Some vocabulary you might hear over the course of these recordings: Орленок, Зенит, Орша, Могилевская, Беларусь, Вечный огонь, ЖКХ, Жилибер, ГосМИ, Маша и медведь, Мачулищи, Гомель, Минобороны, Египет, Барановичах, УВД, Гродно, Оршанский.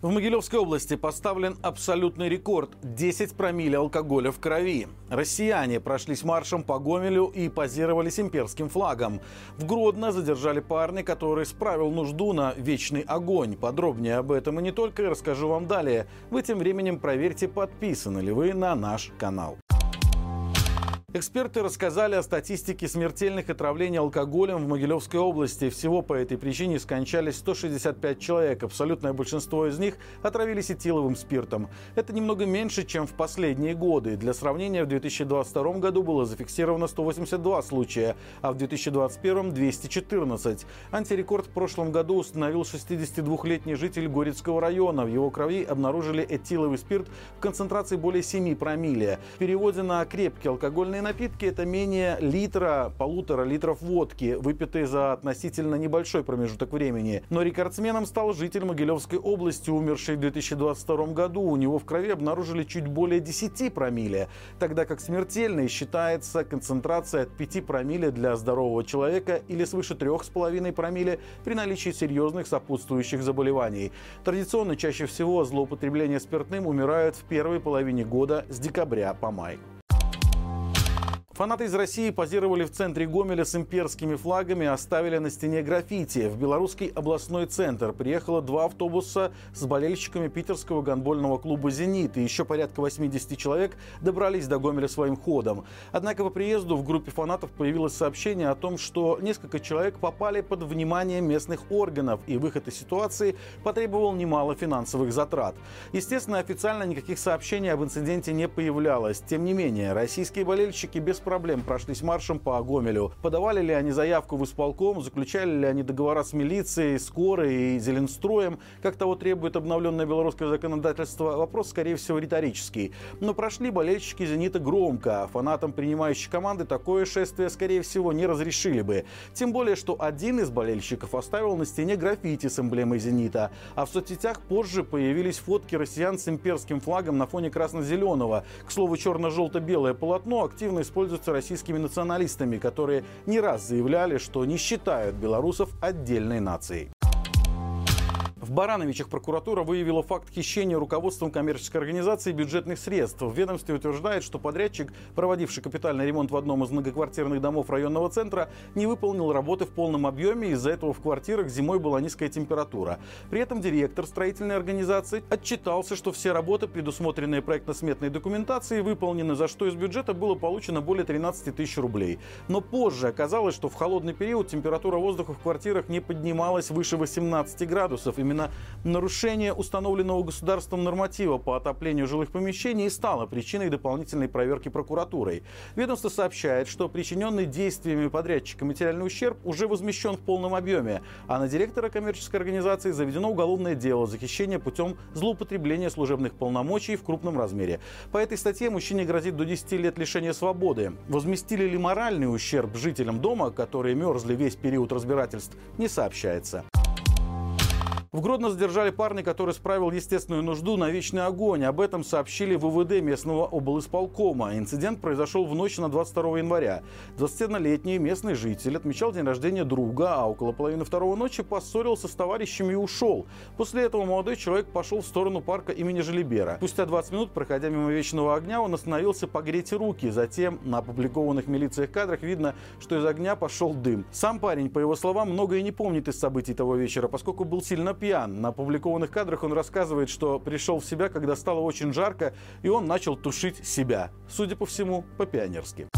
В Могилевской области поставлен абсолютный рекорд – 10 промилле алкоголя в крови. Россияне прошлись маршем по Гомелю и позировали с имперским флагом. В Гродно задержали парня, который справил нужду на вечный огонь. Подробнее об этом и не только я расскажу вам далее. Вы тем временем проверьте, подписаны ли вы на наш канал. Эксперты рассказали о статистике смертельных отравлений алкоголем в Могилевской области. Всего по этой причине скончались 165 человек. Абсолютное большинство из них отравились этиловым спиртом. Это немного меньше, чем в последние годы. Для сравнения, в 2022 году было зафиксировано 182 случая, а в 2021 – 214. Антирекорд в прошлом году установил 62-летний житель Горецкого района. В его крови обнаружили этиловый спирт в концентрации более 7 промилле. В переводе на крепкий алкогольный напитки – это менее полутора литров водки, выпитые за относительно небольшой промежуток времени. Но рекордсменом стал житель Могилевской области, умерший в 2022 году. У него в крови обнаружили чуть более 10 промилле, тогда как смертельной считается концентрация от 5 промилле для здорового человека или свыше 3,5 промилле при наличии серьезных сопутствующих заболеваний. Традиционно чаще всего от злоупотребления спиртным умирают в первой половине года с декабря по май. Фанаты из России позировали в центре Гомеля с имперскими флагами, оставили на стене граффити. В Белорусский областной центр приехало 2 автобуса с болельщиками питерского гандбольного клуба «Зенит». И еще порядка 80 человек добрались до Гомеля своим ходом. Однако по приезду в группе фанатов появилось сообщение о том, что несколько человек попали под внимание местных органов. И выход из ситуации потребовал немало финансовых затрат. Естественно, официально никаких сообщений об инциденте не появлялось. Тем не менее, российские болельщики без проблем прошлись маршем по Гомелю. Подавали ли они заявку в исполком, заключали ли они договора с милицией, скорой и зеленстроем, как того требует обновленное белорусское законодательство, вопрос, скорее всего, риторический. Но прошли болельщики «Зенита» громко. Фанатам принимающей команды такое шествие, скорее всего, не разрешили бы. Тем более, что один из болельщиков оставил на стене граффити с эмблемой «Зенита». А в соцсетях позже появились фотки россиян с имперским флагом на фоне красно-зеленого. К слову, черно-желто-белое полотно активно используется российскими националистами, которые не раз заявляли, что не считают белорусов отдельной нацией. В Барановичах прокуратура выявила факт хищения руководством коммерческой организации бюджетных средств. Ведомство утверждает, что подрядчик, проводивший капитальный ремонт в одном из многоквартирных домов районного центра, не выполнил работы в полном объеме, из-за этого в квартирах зимой была низкая температура. При этом директор строительной организации отчитался, что все работы, предусмотренные проектно-сметной документацией, выполнены, за что из бюджета было получено более 13 тысяч рублей. Но позже оказалось, что в холодный период температура воздуха в квартирах не поднималась выше 18 градусов. Именно нарушение установленного государством норматива по отоплению жилых помещений стало причиной дополнительной проверки прокуратурой. Ведомство сообщает, что причиненный действиями подрядчика материальный ущерб уже возмещен в полном объеме, а на директора коммерческой организации заведено уголовное дело за хищение путем злоупотребления служебных полномочий в крупном размере. По этой статье мужчине грозит до 10 лет лишения свободы. Возместили ли моральный ущерб жителям дома, которые мерзли весь период разбирательств, не сообщается. В Гродно задержали парня, который справил естественную нужду на вечный огонь. Об этом сообщили в УВД местного облисполкома. Инцидент произошел в ночь на 22 января. 21-летний местный житель отмечал день рождения друга, а около половины второго ночи поссорился с товарищами и ушел. После этого молодой человек пошел в сторону парка имени Жилибера. Спустя 20 минут, проходя мимо вечного огня, он остановился погреть руки. Затем на опубликованных милицией кадрах видно, что из огня пошел дым. Сам парень, по его словам, многое не помнит из событий того вечера, поскольку был сильно пьян. На опубликованных кадрах он рассказывает, что пришел в себя, когда стало очень жарко, и он начал тушить себя. Судя по всему, по-пионерски.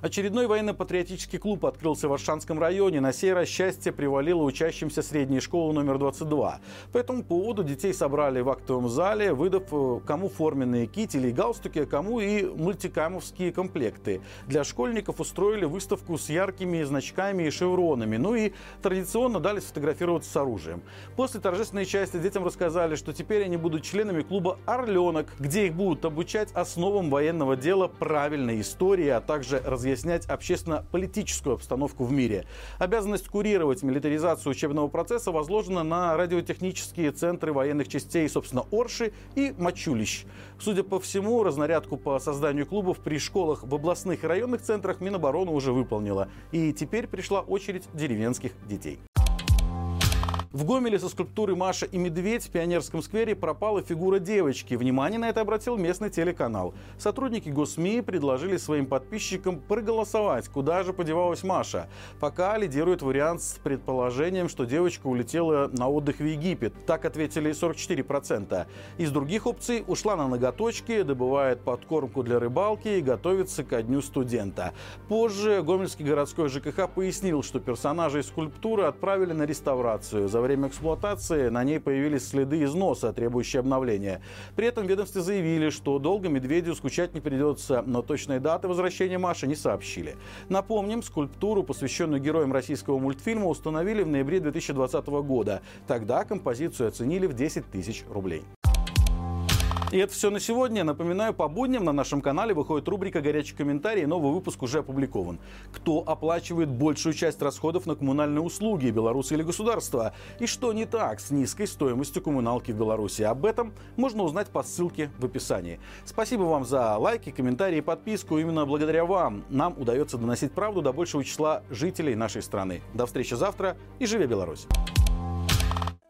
Очередной военно-патриотический клуб открылся в Оршанском районе. На сей раз счастье привалило учащимся средней школы номер 22. По этому поводу детей собрали в актовом зале, выдав кому форменные кители и галстуки, а кому и мультикамовские комплекты. Для школьников устроили выставку с яркими значками и шевронами. Ну и традиционно дали сфотографироваться с оружием. После торжественной части детям рассказали, что теперь они будут членами клуба «Орленок», где их будут обучать основам военного дела, правильной истории, а также разъяснять общественно-политическую обстановку в мире. Обязанность курировать милитаризацию учебного процесса возложена на радиотехнические центры военных частей, собственно, Орши и Мачулищ. Судя по всему, разнарядку по созданию клубов при школах в областных и районных центрах Минобороны уже выполнила. И теперь пришла очередь деревенских детей. В Гомеле со скульптуры «Маша и медведь» в Пионерском сквере пропала фигура девочки. Внимание на это обратил местный телеканал. Сотрудники ГосМИ предложили своим подписчикам проголосовать, куда же подевалась Маша. Пока лидирует вариант с предположением, что девочка улетела на отдых в Египет. Так ответили 44%. Из других опций: ушла на ноготочки, добывает подкормку для рыбалки и готовится ко дню студента. Позже гомельский городской ЖКХ пояснил, что персонажа и скульптуры отправили на реставрацию. За время эксплуатации на ней появились следы износа, требующие обновления. При этом ведомстве заявили, что долго медведю скучать не придется, но точной даты возвращения Маши не сообщили. Напомним, скульптуру, посвященную героям российского мультфильма, установили в ноябре 2020 года. Тогда композицию оценили в 10 000 рублей. И это все на сегодня. Напоминаю, по будням на нашем канале выходит рубрика «Горячий комментарий». Новый выпуск уже опубликован. Кто оплачивает большую часть расходов на коммунальные услуги, белорусы или государство? И что не так с низкой стоимостью коммуналки в Беларуси? Об этом можно узнать по ссылке в описании. Спасибо вам за лайки, комментарии и подписку. Именно благодаря вам нам удается доносить правду до большего числа жителей нашей страны. До встречи завтра и живи Беларусь!